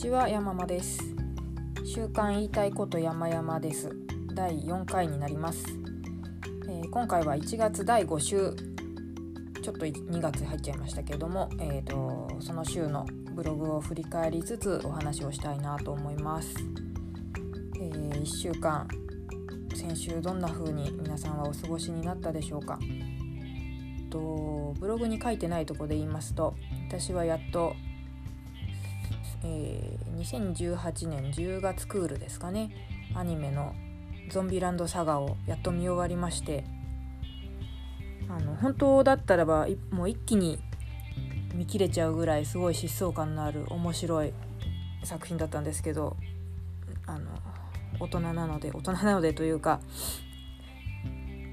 ちは、やままです。週刊言いたいことやまやまです。第4回になります。今回は1月第5週、ちょっと2月入っちゃいましたけれども、その週のブログを振り返りつつお話をしたいなと思います。1週間、先週どんな風に皆さんはお過ごしになったでしょうか。ブログに書いてないところで言いますと、私はやっと2018年10月クールですかね、アニメのゾンビランドサガをやっと見終わりまして、本当だったらばもう一気に見切れちゃうぐらいすごい疾走感のある面白い作品だったんですけど、大人なのでというか、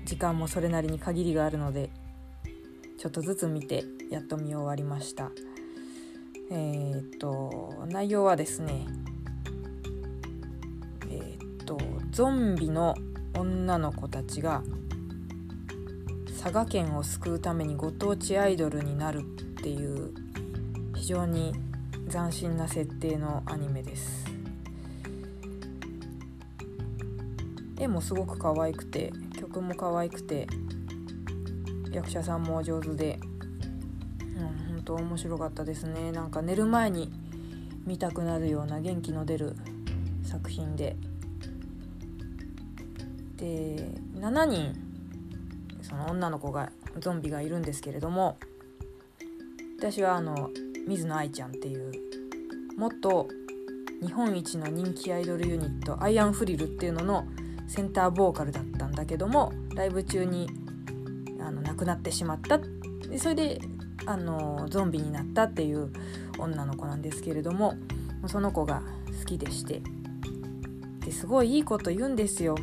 時間もそれなりに限りがあるのでちょっとずつ見てやっと見終わりました。内容はですね、ゾンビの女の子たちが佐賀県を救うためにご当地アイドルになるっていう非常に斬新な設定のアニメです。絵もすごく可愛くて、曲も可愛くて、役者さんも上手で、面白かったですね。なんか寝る前に見たくなるような元気の出る作品で、7人その女の子がゾンビがいるんですけれども、私は水野愛ちゃんっていう元日本一の人気アイドルユニットアイアンフリルっていうののセンターボーカルだったんだけども、ライブ中に亡くなってしまった。でそれでゾンビになったっていう女の子なんですけれども、その子が好きでして、ですごいいいこと言うんですよ。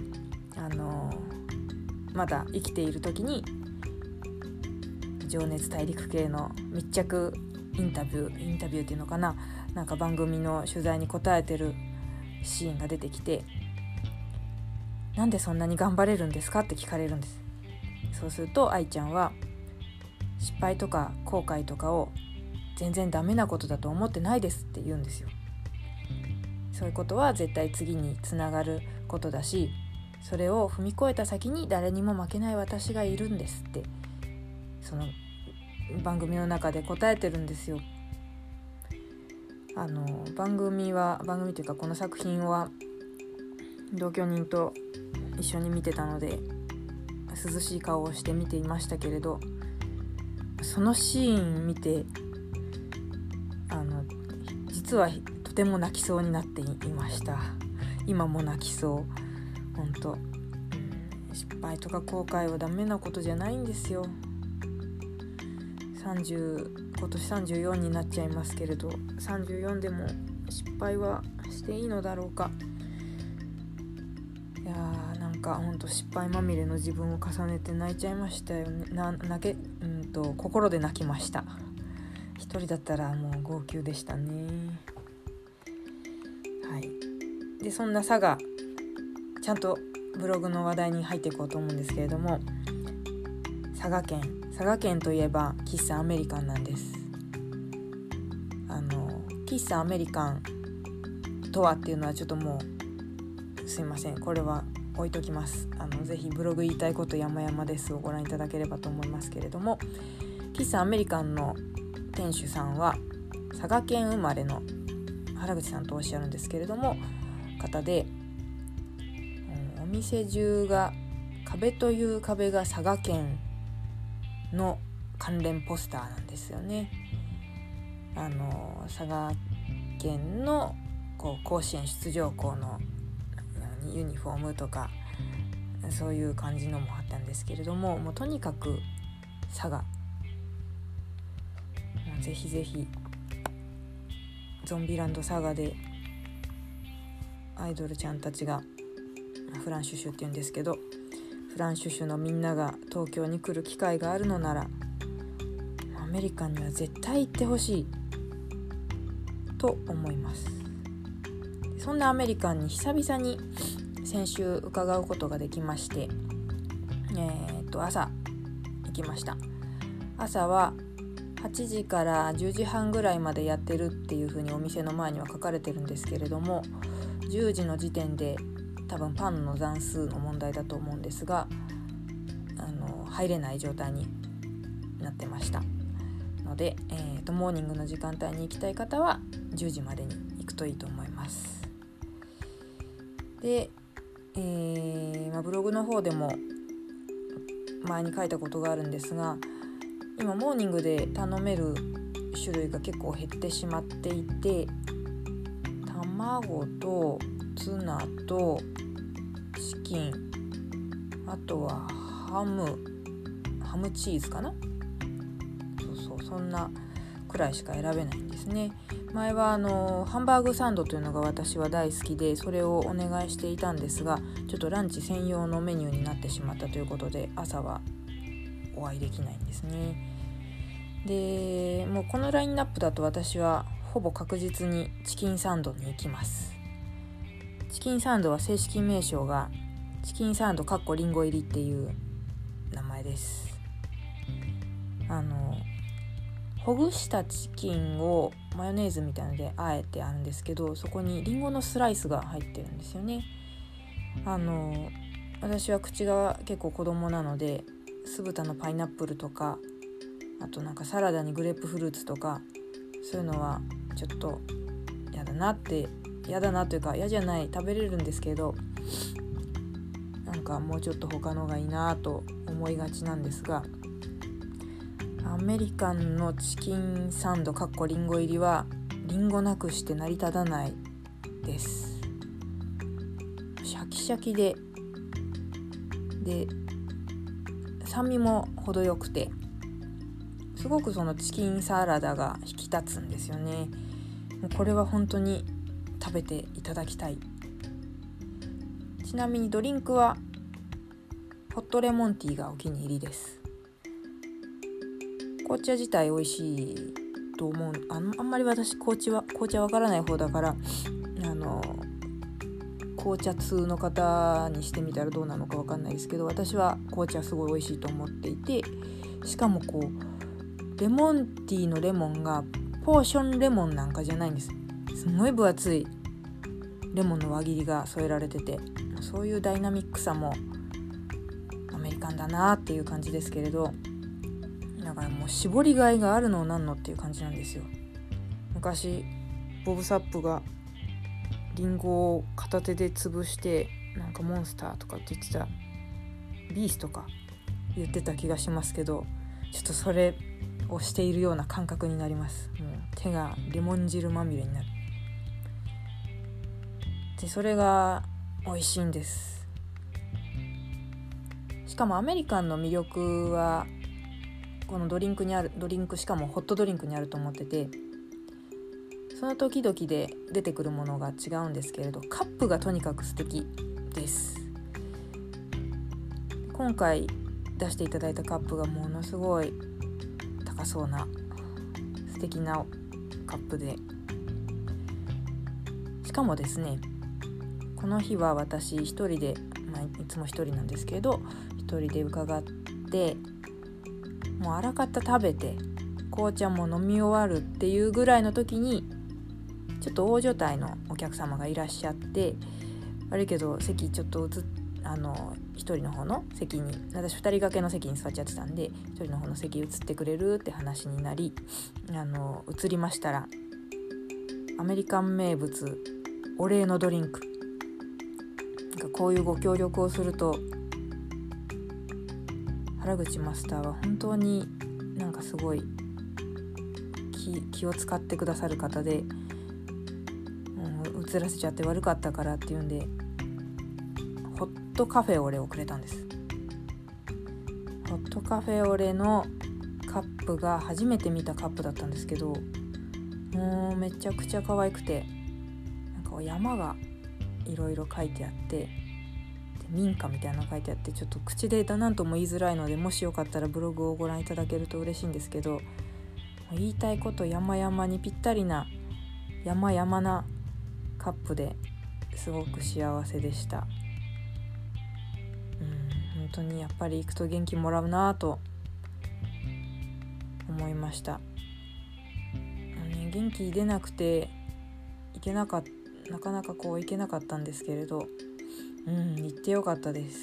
まだ生きている時に情熱大陸系の密着インタビューっていうのかな、なんか番組の取材に答えてるシーンが出てきて、なんでそんなに頑張れるんですかって聞かれるんです。そうすると愛ちゃんは、失敗とか後悔とかを全然ダメなことだと思ってないですって言うんですよ。そういうことは絶対次につながることだし、それを踏み越えた先に誰にも負けない私がいるんですって、その番組の中で答えてるんですよ。番組というかこの作品は同居人と一緒に見てたので涼しい顔をして見ていましたけれど、そのシーン見て実はとても泣きそうになっていました。今も泣きそう。本当、失敗とか後悔はダメなことじゃないんですよ。今年34になっちゃいますけれど、34でも失敗はしていいのだろうか。いやー、なんか本当失敗まみれの自分を重ねて泣いちゃいましたよね。心で泣きました。一人だったらもう号泣でしたね。はい。でそんな佐賀、ちゃんとブログの話題に入っていこうと思うんですけれども、佐賀県といえば喫茶アメリカンなんです。喫茶アメリカンとはっていうのはちょっともうすいません、これは置いときます。ぜひブログ言いたいことやまやまですをご覧いただければと思いますけれども、喫茶アメリカンの店主さんは佐賀県生まれの原口さんとおっしゃるんですけれども方で、お店中が壁という壁が佐賀県の関連ポスターなんですよね。佐賀県の甲子園出場校のユニフォームとかそういう感じのもあったんですけれども、もうとにかく佐賀、ぜひぜひゾンビランド佐賀でアイドルちゃんたちがフランシュシュって言うんですけど、フランシュシュのみんなが東京に来る機会があるのならアメリカには絶対行ってほしいと思います。そんなアメリカンに久々に先週伺うことができまして、朝行きました。朝は8時から10時半ぐらいまでやってるっていう風にお店の前には書かれてるんですけれども、10時の時点で多分パンの残数の問題だと思うんですが、入れない状態になってましたので、モーニングの時間帯に行きたい方は10時までに行くといいと思います。で、ブログの方でも前に書いたことがあるんですが、今モーニングで頼める種類が結構減ってしまっていて、卵とツナとチキン、あとはハムチーズかな、そんなくらいしか選べないんですね。前はハンバーグサンドというのが私は大好きで、それをお願いしていたんですが、ちょっとランチ専用のメニューになってしまったということで朝はお会いできないんですね。でもうこのラインナップだと私はほぼ確実にチキンサンドに行きます。チキンサンドは正式名称がチキンサンド（リンゴ入り）っていう名前です。ほぐしたチキンをマヨネーズみたいのであえてあるんですけど、そこにリンゴのスライスが入ってるんですよね。私は口が結構子供なので、酢豚のパイナップルとか、あとなんかサラダにグレープフルーツとか、そういうのはちょっと嫌じゃない、食べれるんですけど、なんかもうちょっと他のがいいなと思いがちなんですが、アメリカンのチキンサンド（リンゴ入り）はリンゴなくして成り立たないです。シャキシャキで酸味も程よくて、すごくそのチキンサラダが引き立つんですよね。もうこれは本当に食べていただきたい。ちなみにドリンクはホットレモンティーがお気に入りです。紅茶自体美味しいと思う。あんまり私紅茶わからない方だから、紅茶通の方にしてみたらどうなのかわかんないですけど、私は紅茶すごい美味しいと思っていて、しかもこうレモンティーのレモンがポーションレモンなんかじゃないんです。すごい分厚いレモンの輪切りが添えられてて、そういうダイナミックさもアメリカンだなっていう感じですけれど、だからもう絞りがいがあるのなんのっていう感じなんですよ。昔ボブサップがリンゴを片手で潰してなんかモンスターとかって言ってた、ビースとか言ってた気がしますけど、ちょっとそれをしているような感覚になります。もう手がレモン汁まみれになる。でそれが美味しいんです。しかもアメリカンの魅力はこのドリンク、しかもホットドリンクにあると思ってて、その時々で出てくるものが違うんですけれど、カップがとにかく素敵です。今回出していただいたカップがものすごい高そうな素敵なカップで、しかもですね、この日は私一人で、いつも一人なんですけど、一人で伺って、もうあらかた食べて紅茶も飲み終わるっていうぐらいの時に、ちょっと大所帯のお客様がいらっしゃって、悪いけど席ちょっと一人の方の席に、私二人掛けの席に座っちゃってたんで、一人の方の席移ってくれるって話になり、移りましたら、アメリカン名物お礼のドリンク、なんかこういうご協力をすると原口マスターは本当になんかすごい 気を使ってくださる方で、映らせちゃって悪かったからっていうんで、ホットカフェオレをくれたんです。ホットカフェオレのカップが初めて見たカップだったんですけど、もうめちゃくちゃ可愛くて、なんか山がいろいろ書いてあって、民家みたいなの書いてあって、ちょっと口で何とも言いづらいので、もしよかったらブログをご覧いただけると嬉しいんですけど、言いたいこと山々にぴったりな山々なカップで、すごく幸せでした。本当にやっぱり行くと元気もらうなと思いました。元気出なくてなかなかこう行けなかったんですけれど、行ってよかったです。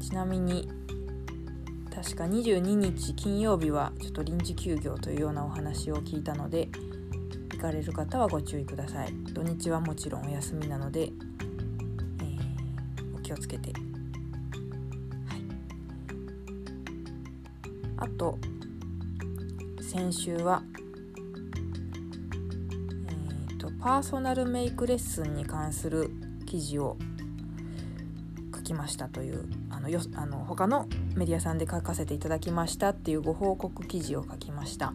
ちなみに確か22日金曜日はちょっと臨時休業というようなお話を聞いたので、行かれる方はご注意ください。土日はもちろんお休みなので、お気をつけて。あと先週は、パーソナルメイクレッスンに関する記事を書きましたという、他のメディアさんで書かせていただきましたっていうご報告記事を書きました。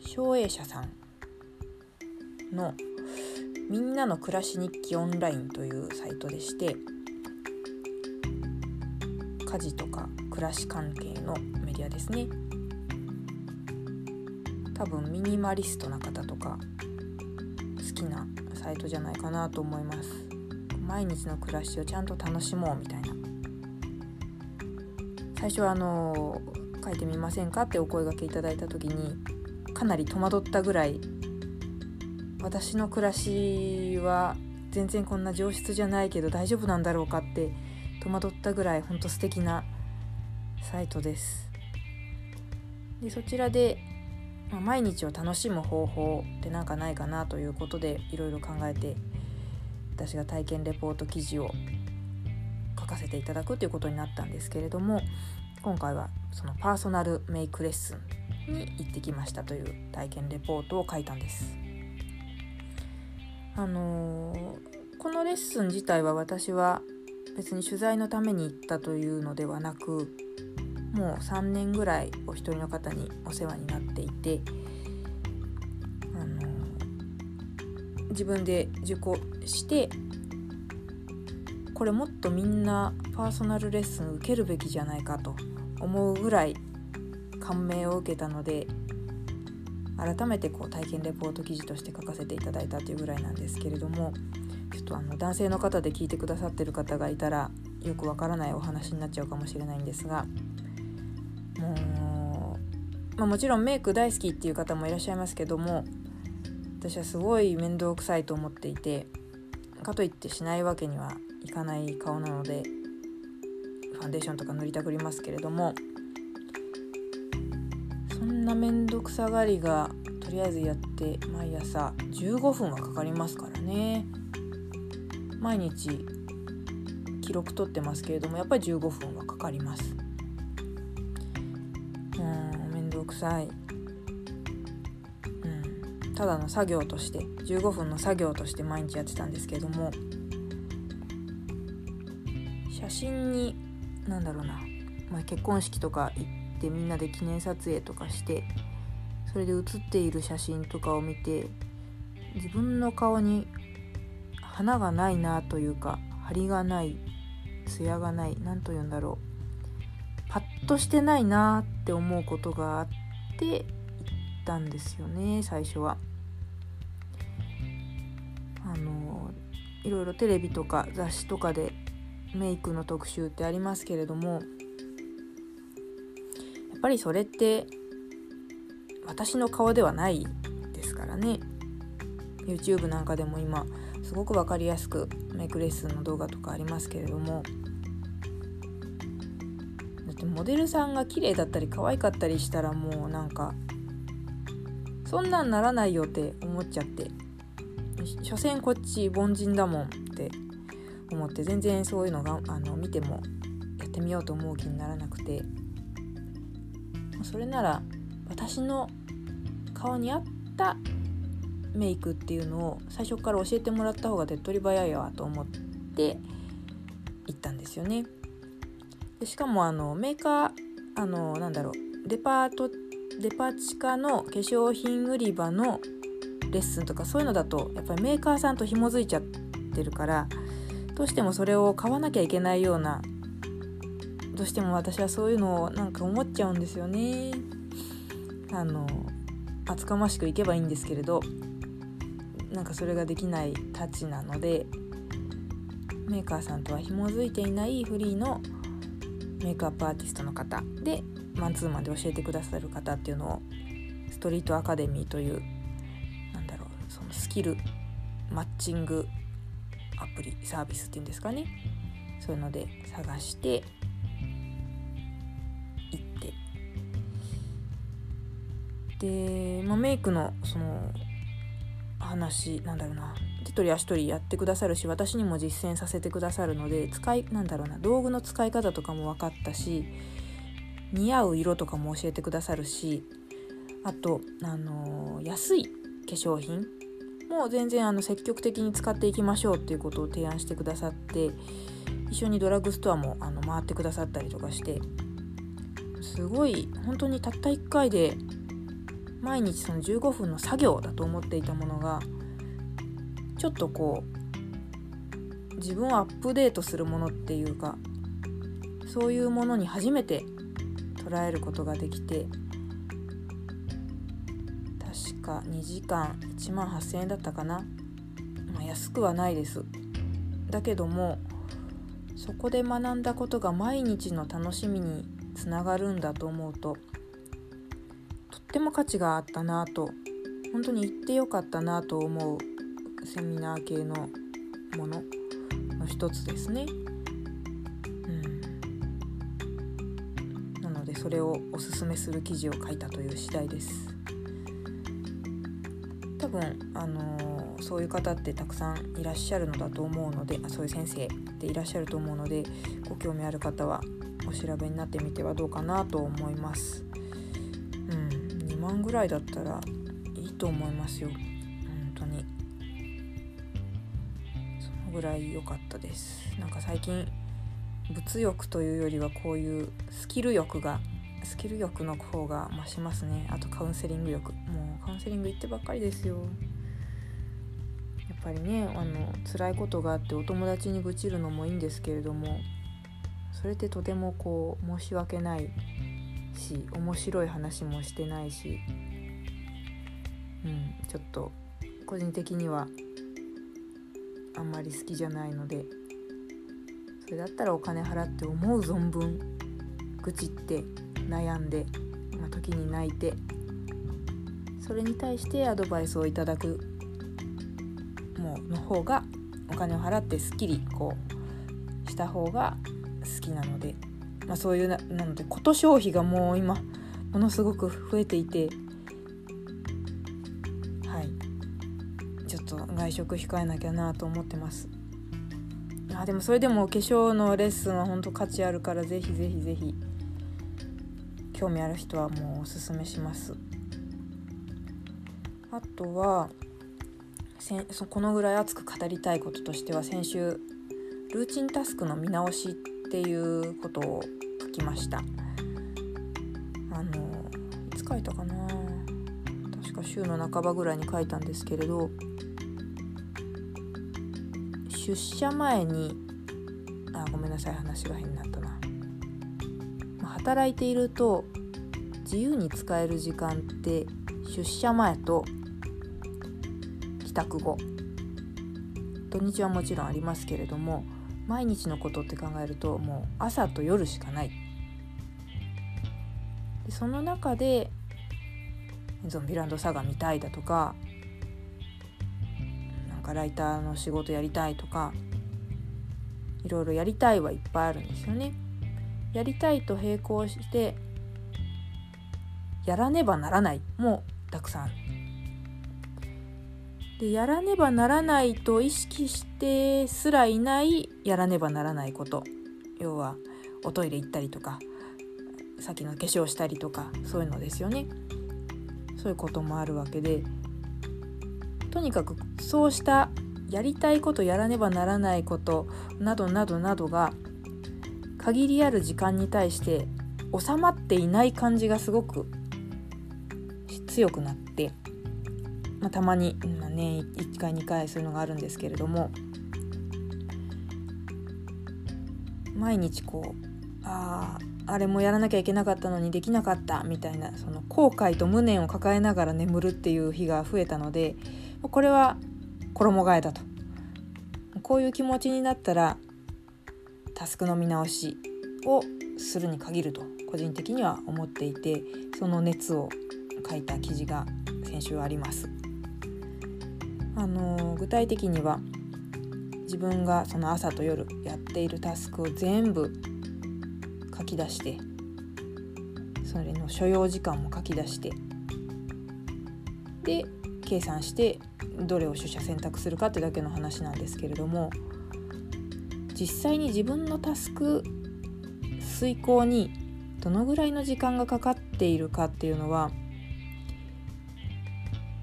照英社さんのみんなの暮らし日記オンラインというサイトでして、家事とか暮らし関係のメディアですね。多分ミニマリストな方とか好きなサイトじゃないかなと思います。毎日の暮らしをちゃんと楽しもうみたいな。最初は書いてみませんかってお声掛けいただいた時にかなり戸惑ったぐらい、私の暮らしは全然こんな上質じゃないけど大丈夫なんだろうかって戸惑ったぐらい、本当素敵なサイトです。でそちらで、毎日を楽しむ方法ってなんかないかなということでいろいろ考えて、私が体験レポート記事を書かせていただくということになったんですけれども、今回はそのパーソナルメイクレッスンに行ってきましたという体験レポートを書いたんです。このレッスン自体は私は別に取材のために行ったというのではなく、もう3年ぐらいお一人の方にお世話になっていて、自分で受講して、これもっとみんなパーソナルレッスン受けるべきじゃないかと思うぐらい感銘を受けたので、改めてこう体験レポート記事として書かせていただいたというぐらいなんですけれども、ちょっと男性の方で聞いてくださってる方がいたらよくわからないお話になっちゃうかもしれないんですが、もちろんメイク大好きっていう方もいらっしゃいますけども、私はすごい面倒くさいと思っていて、かといってしないわけにはいかない顔なのでファンデーションとか塗りたくりますけれども、そんな面倒くさがりがとりあえずやって、毎朝15分はかかりますからね。毎日記録取ってますけれども、やっぱり15分はかかります。めんどくさい、ただの作業として15分の作業として毎日やってたんですけれども、写真に結婚式とか行ってみんなで記念撮影とかして、それで写っている写真とかを見て、自分の顔に花がないなというか、張りがない、艶がない、なんというんだろう、パッとしてないなって思うことがあって行ったんですよね。最初はいろいろテレビとか雑誌とかでメイクの特集ってありますけれども、やっぱりそれって私の顔ではないですからね。 YouTube なんかでも今すごく分かりやすくメイクレッスンの動画とかありますけれども、だってモデルさんが綺麗だったり可愛かったりしたら、もうそんなんならないよって思っちゃって、所詮こっち凡人だもんって思って、全然そういうのが見てもやってみようと思う気にならなくて、それなら私の顔に合ったメイクっていうのを最初から教えてもらった方が手っ取り早いわと思って行ったんですよね。でしかもメーカーデパ地下の化粧品売り場のレッスンとかそういうのだと、やっぱりメーカーさんと紐づいちゃってるから、どうしてもそれを買わなきゃいけないような、どうしても私はそういうのを思っちゃうんですよね。厚かましくいけばいいんですけれど、それができないたちなので、メーカーさんとは紐づいていないフリーのメイクアップアーティストの方でマンツーマンで教えてくださる方っていうのをストリートアカデミーという、なんだろう、そのスキルマッチングアプリサービスっていうんですかね、そういうので探して行って、で、まあ、メイクのその話、なんだろうな、手取り足取りやってくださるし、私にも実践させてくださるので、なんだろうな、道具の使い方とかも分かったし、似合う色とかも教えてくださるし、あと安い化粧品も全然積極的に使っていきましょうっていうことを提案してくださって、一緒にドラッグストアも回ってくださったりとかして、すごい本当にたった1回で、毎日その15分の作業だと思っていたものが、ちょっとこう自分をアップデートするものっていうか、そういうものに初めて捉えることができて、確か2時間18,000円だったかな、まあ、安くはないですだけども、そこで学んだことが毎日の楽しみにつながるんだと思うと、とても価値があったなと、本当に行ってよかったなと思うセミナー系のものの一つですね、なのでそれをおすすめする記事を書いたという次第です。多分そういう方ってたくさんいらっしゃるのだと思うので、そういう先生っていらっしゃると思うので、ご興味ある方はお調べになってみてはどうかなと思います。万ぐらいだったらいいと思いますよ。本当にそのぐらい良かったです。なんか最近物欲というよりは、こういうスキル欲の方が増しますね。あとカウンセリング欲、もうカウンセリング行ってばっかりですよ。やっぱりね、辛いことがあってお友達に愚痴るのもいいんですけれども、それってとてもこう申し訳ないし、面白い話もしてないし、ちょっと個人的にはあんまり好きじゃないので、それだったらお金払って思う存分愚痴って悩んで、時に泣いて、それに対してアドバイスをいただくの方が、お金を払ってすっきりこうした方が好きなので、そういうなので、こと消費がもう今ものすごく増えていて、ちょっと外食控えなきゃなと思ってます。でもそれでも化粧のレッスンは本当価値あるから、ぜひぜひぜひ興味ある人はもうおすすめします。あとはこのぐらい熱く語りたいこととしては、先週ルーチンタスクの見直しっていうことを書きました。いつ書いたかな、確か週の半ばぐらいに書いたんですけれど、出社前にごめんなさい、話が変になったな。働いていると自由に使える時間って、出社前と帰宅後、土日はもちろんありますけれども、毎日のことって考えると、もう朝と夜しかない。で、その中でゾンビランドサガ見たいだとか、なんかライターの仕事やりたいとか、いろいろやりたいはいっぱいあるんですよね。やりたいと並行してやらねばならないもたくさんある。で、やらねばならないと意識してすらいないやらねばならないこと、要はおトイレ行ったりとか、さっきの化粧したりとか、そういうのですよね。そういうこともあるわけで、とにかくそうしたやりたいこと、やらねばならないことなどなどなどが、限りある時間に対して収まっていない感じがすごく強くなって、たまに年1回2回そういうのがあるんですけれども、毎日こうあれもやらなきゃいけなかったのにできなかったみたいな、その後悔と無念を抱えながら眠るっていう日が増えたので、これは衣替えだと。こういう気持ちになったらタスクの見直しをするに限ると個人的には思っていて、その熱を書いた記事が先週あります。具体的には自分がその朝と夜やっているタスクを全部書き出して、それの所要時間も書き出して、で計算してどれを取捨選択するかってだけの話なんですけれども、実際に自分のタスク遂行にどのぐらいの時間がかかっているかっていうのは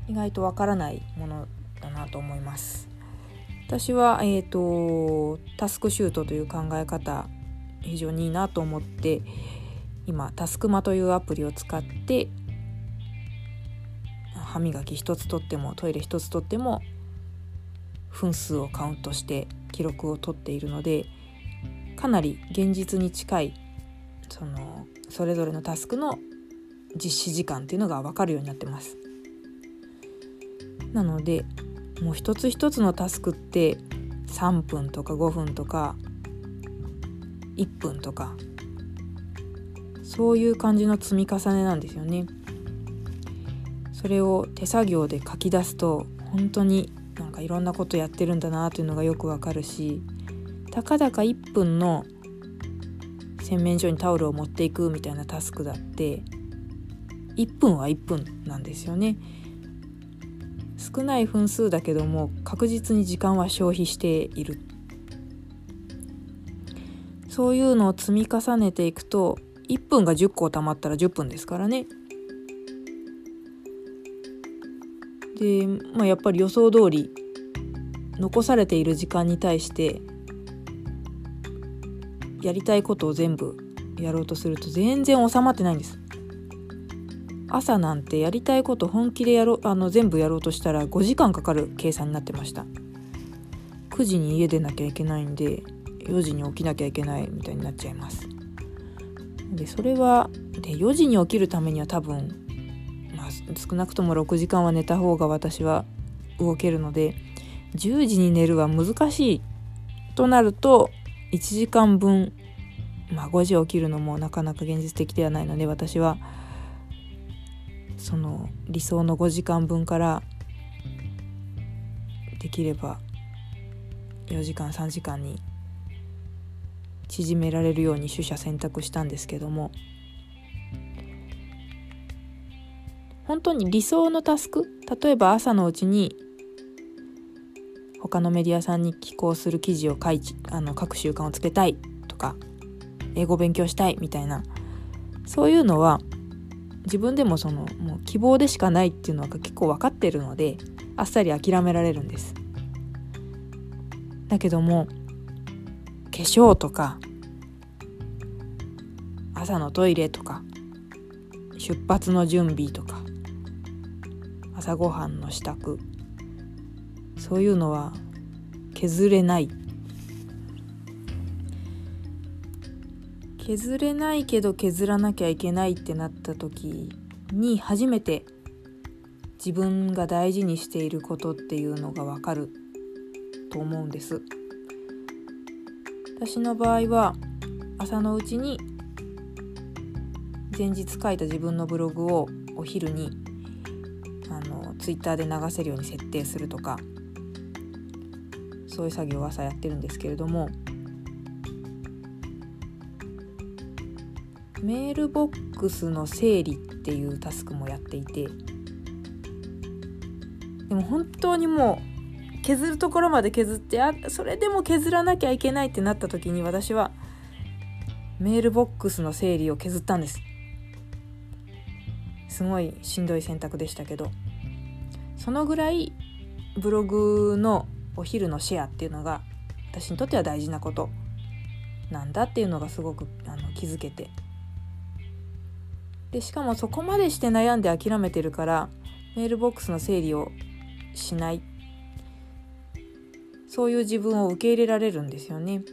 意外とわからないものだなと思います。私は、タスクシュートという考え方非常にいいなと思って、今タスクマというアプリを使って歯磨き一つとってもトイレ一つとっても分数をカウントして記録を取っているので、かなり現実に近いそれぞれのタスクの実施時間っていうのが分かるようになってます。なのでもう一つ一つのタスクって3分とか5分とか1分とかそういう感じの積み重ねなんですよね。それを手作業で書き出すと本当になんかいろんなことやってるんだなというのがよくわかるし、たかだか1分の洗面所にタオルを持っていくみたいなタスクだって1分は1分なんですよね。少ない分数だけども確実に時間は消費している。そういうのを積み重ねていくと1分が10個たまったら10分ですからね。で、やっぱり予想通り残されている時間に対してやりたいことを全部やろうとすると全然収まってないんです。朝なんてやりたいこと本気で全部やろうとしたら5時間かかる計算になってました。9時に家出なきゃいけないんで4時に起きなきゃいけないみたいになっちゃいます。でそれはで4時に起きるためには多分、少なくとも6時間は寝た方が私は動けるので、10時に寝るは難しいとなると1時間分、5時起きるのもなかなか現実的ではないので、私はその理想の5時間分からできれば4時間3時間に縮められるように取捨選択したんですけども、本当に理想のタスク、例えば朝のうちに他のメディアさんに寄稿する記事を書く習慣をつけたいとか英語勉強したいみたいな、そういうのは自分でももう希望でしかないっていうのは結構分かってるのであっさり諦められるんです。だけども化粧とか朝のトイレとか出発の準備とか朝ごはんの支度、そういうのは削れないけど削らなきゃいけないってなった時に初めて自分が大事にしていることっていうのが分かると思うんです。私の場合は朝のうちに前日書いた自分のブログをお昼にツイッターで流せるように設定するとか、そういう作業を朝やってるんですけれども、メールボックスの整理っていうタスクもやっていて、でも本当にもう削るところまで削って、それでも削らなきゃいけないってなった時に私はメールボックスの整理を削ったんです。すごいしんどい選択でしたけど、そのぐらいブログのお昼のシェアっていうのが私にとっては大事なことなんだっていうのがすごく気づけて、でしかもそこまでして悩んで諦めてるから、メールボックスの整理をしない、そういう自分を受け入れられるんですよね。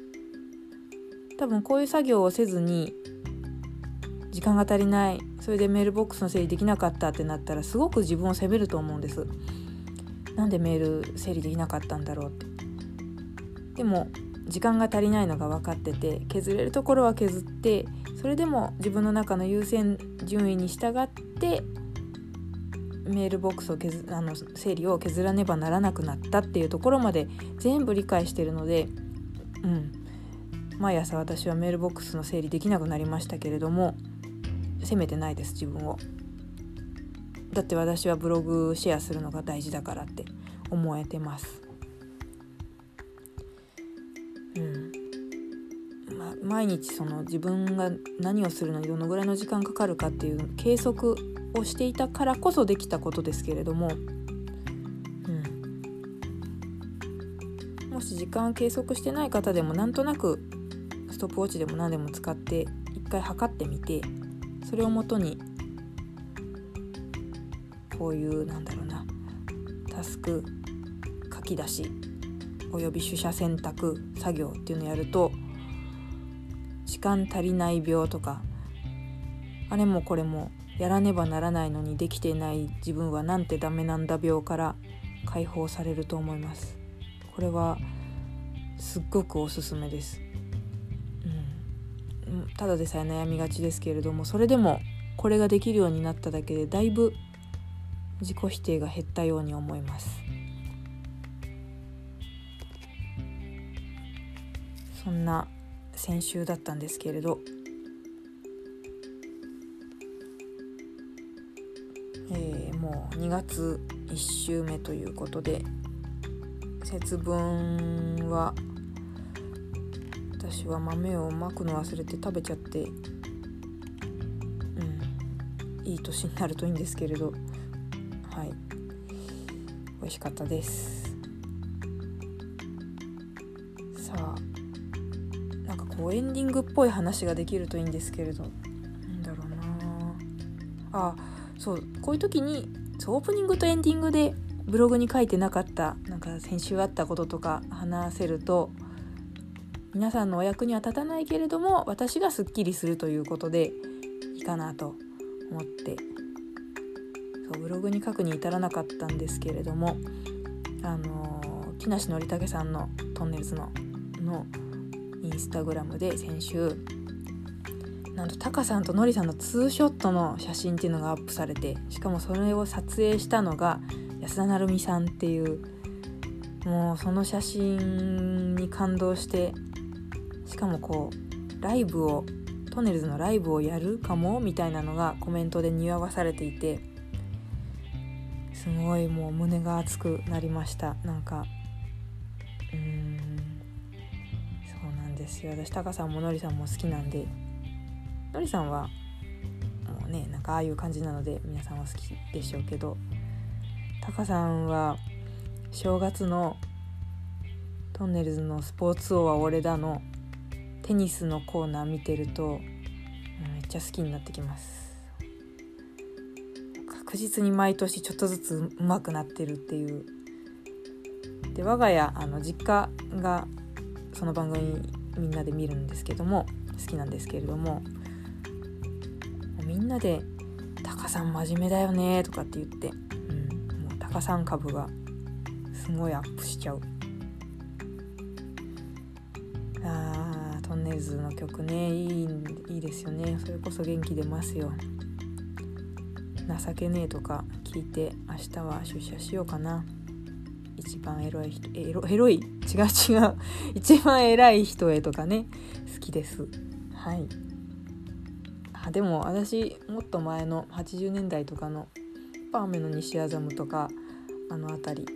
多分こういう作業をせずに時間が足りない、それでメールボックスの整理できなかったってなったらすごく自分を責めると思うんです。なんでメール整理できなかったんだろうって。でも時間が足りないのが分かってて、削れるところは削って、それでも自分の中の優先順位に従ってメールボックスを整理を削らねばならなくなったっていうところまで全部理解しているので、毎朝私はメールボックスの整理できなくなりましたけれども、責めてないです自分を。だって私はブログシェアするのが大事だからって思えてます。毎日その自分が何をするのにどのぐらいの時間かかるかっていう計測をしていたからこそできたことですけれども、もし時間を計測してない方でもなんとなくストップウォッチでも何でも使って一回測ってみて、それをもとにこういうタスク書き出しおよび取捨選択作業っていうのをやると、時間足りない病とかあれもこれもやらねばならないのにできていない自分はなんてダメなんだ病から解放されると思います。これはすっごくおすすめです、ただでさえ悩みがちですけれども、それでもこれができるようになっただけでだいぶ自己否定が減ったように思います。そんな先週だったんですけれど、もう2月1週目ということで、節分は私は豆をまくの忘れて食べちゃって、いい年になるといいんですけれど、美味しかったです。さあエンディングっぽい話ができるといいんですけれど、こういう時にオープニングとエンディングでブログに書いてなかった先週あったこととか話せると、皆さんのお役には立たないけれども私がすっきりするということでいいかなと思って、ブログに書くに至らなかったんですけれども、木梨憲武さんのトンネルズのインスタグラムで先週なんとタカさんとノリさんのツーショットの写真っていうのがアップされて、しかもそれを撮影したのが安田成美さんっていう、もうその写真に感動して、しかもトンネルズのライブをやるかもみたいなのがコメントで匂わされていて、すごいもう胸が熱くなりました。私タカさんもノリさんも好きなんで、ノリさんはもうねああいう感じなので皆さんは好きでしょうけど、タカさんは正月のトンネルズのスポーツ王は俺だのテニスのコーナー見てるとめっちゃ好きになってきます。確実に毎年ちょっとずつ上手くなってるっていうで、我が家実家がその番組みんなで見るんですけども、好きなんですけれども、みんなでタカさん真面目だよねとかって言って、もうタカさん株がすごいアップしちゃう。トンネルズの曲ね、いいですよね。それこそ元気出ますよ。情けねえとか聞いて明日は出社しようかな。一番エロい人一番偉い人へとかね、好きです。でも私もっと前の80年代とかのパーメの西麻布とかあの辺り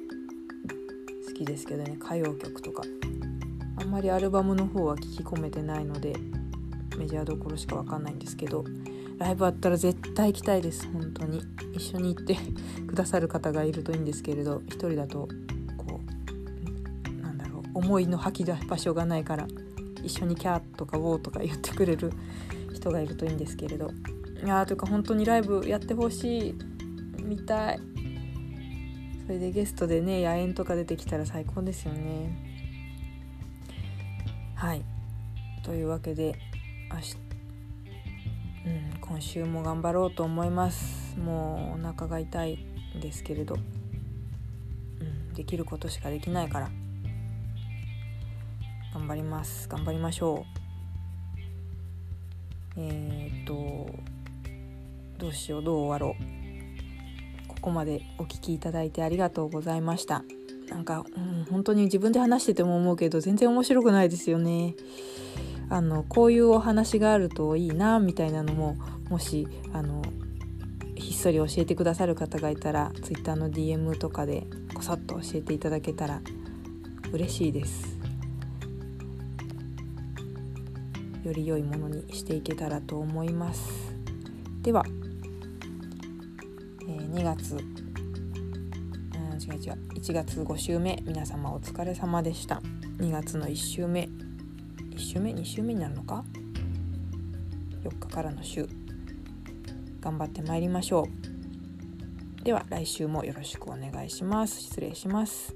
好きですけどね、歌謡曲とかあんまりアルバムの方は聞き込めてないのでメジャーどころしか分かんないんですけど、ライブあったら絶対行きたいです。本当に一緒に行ってくださる方がいるといいんですけれど、一人だと思いの吐き出す場所がないから、一緒にキャーとかウォーとか言ってくれる人がいるといいんですけれど、というか本当にライブやってほしいみたい。それでゲストでね野猿とか出てきたら最高ですよね。というわけで今週も頑張ろうと思います。もうお腹が痛いんですけれど、できることしかできないから頑張ります。頑張りましょう。どうしよう、どう終わろう。ここまでお聞きいただいてありがとうございました。なんか、本当に自分で話してても思うけど全然面白くないですよね。こういうお話があるといいなみたいなのも、もしひっそり教えてくださる方がいたら Twitter の DM とかでこそっと教えていただけたら嬉しいです。より良いものにしていけたらと思います。では、1月5週目、皆様お疲れ様でした。2月の1週目2週目になるのか、4日からの週、頑張ってまいりましょう。では来週もよろしくお願いします。失礼します。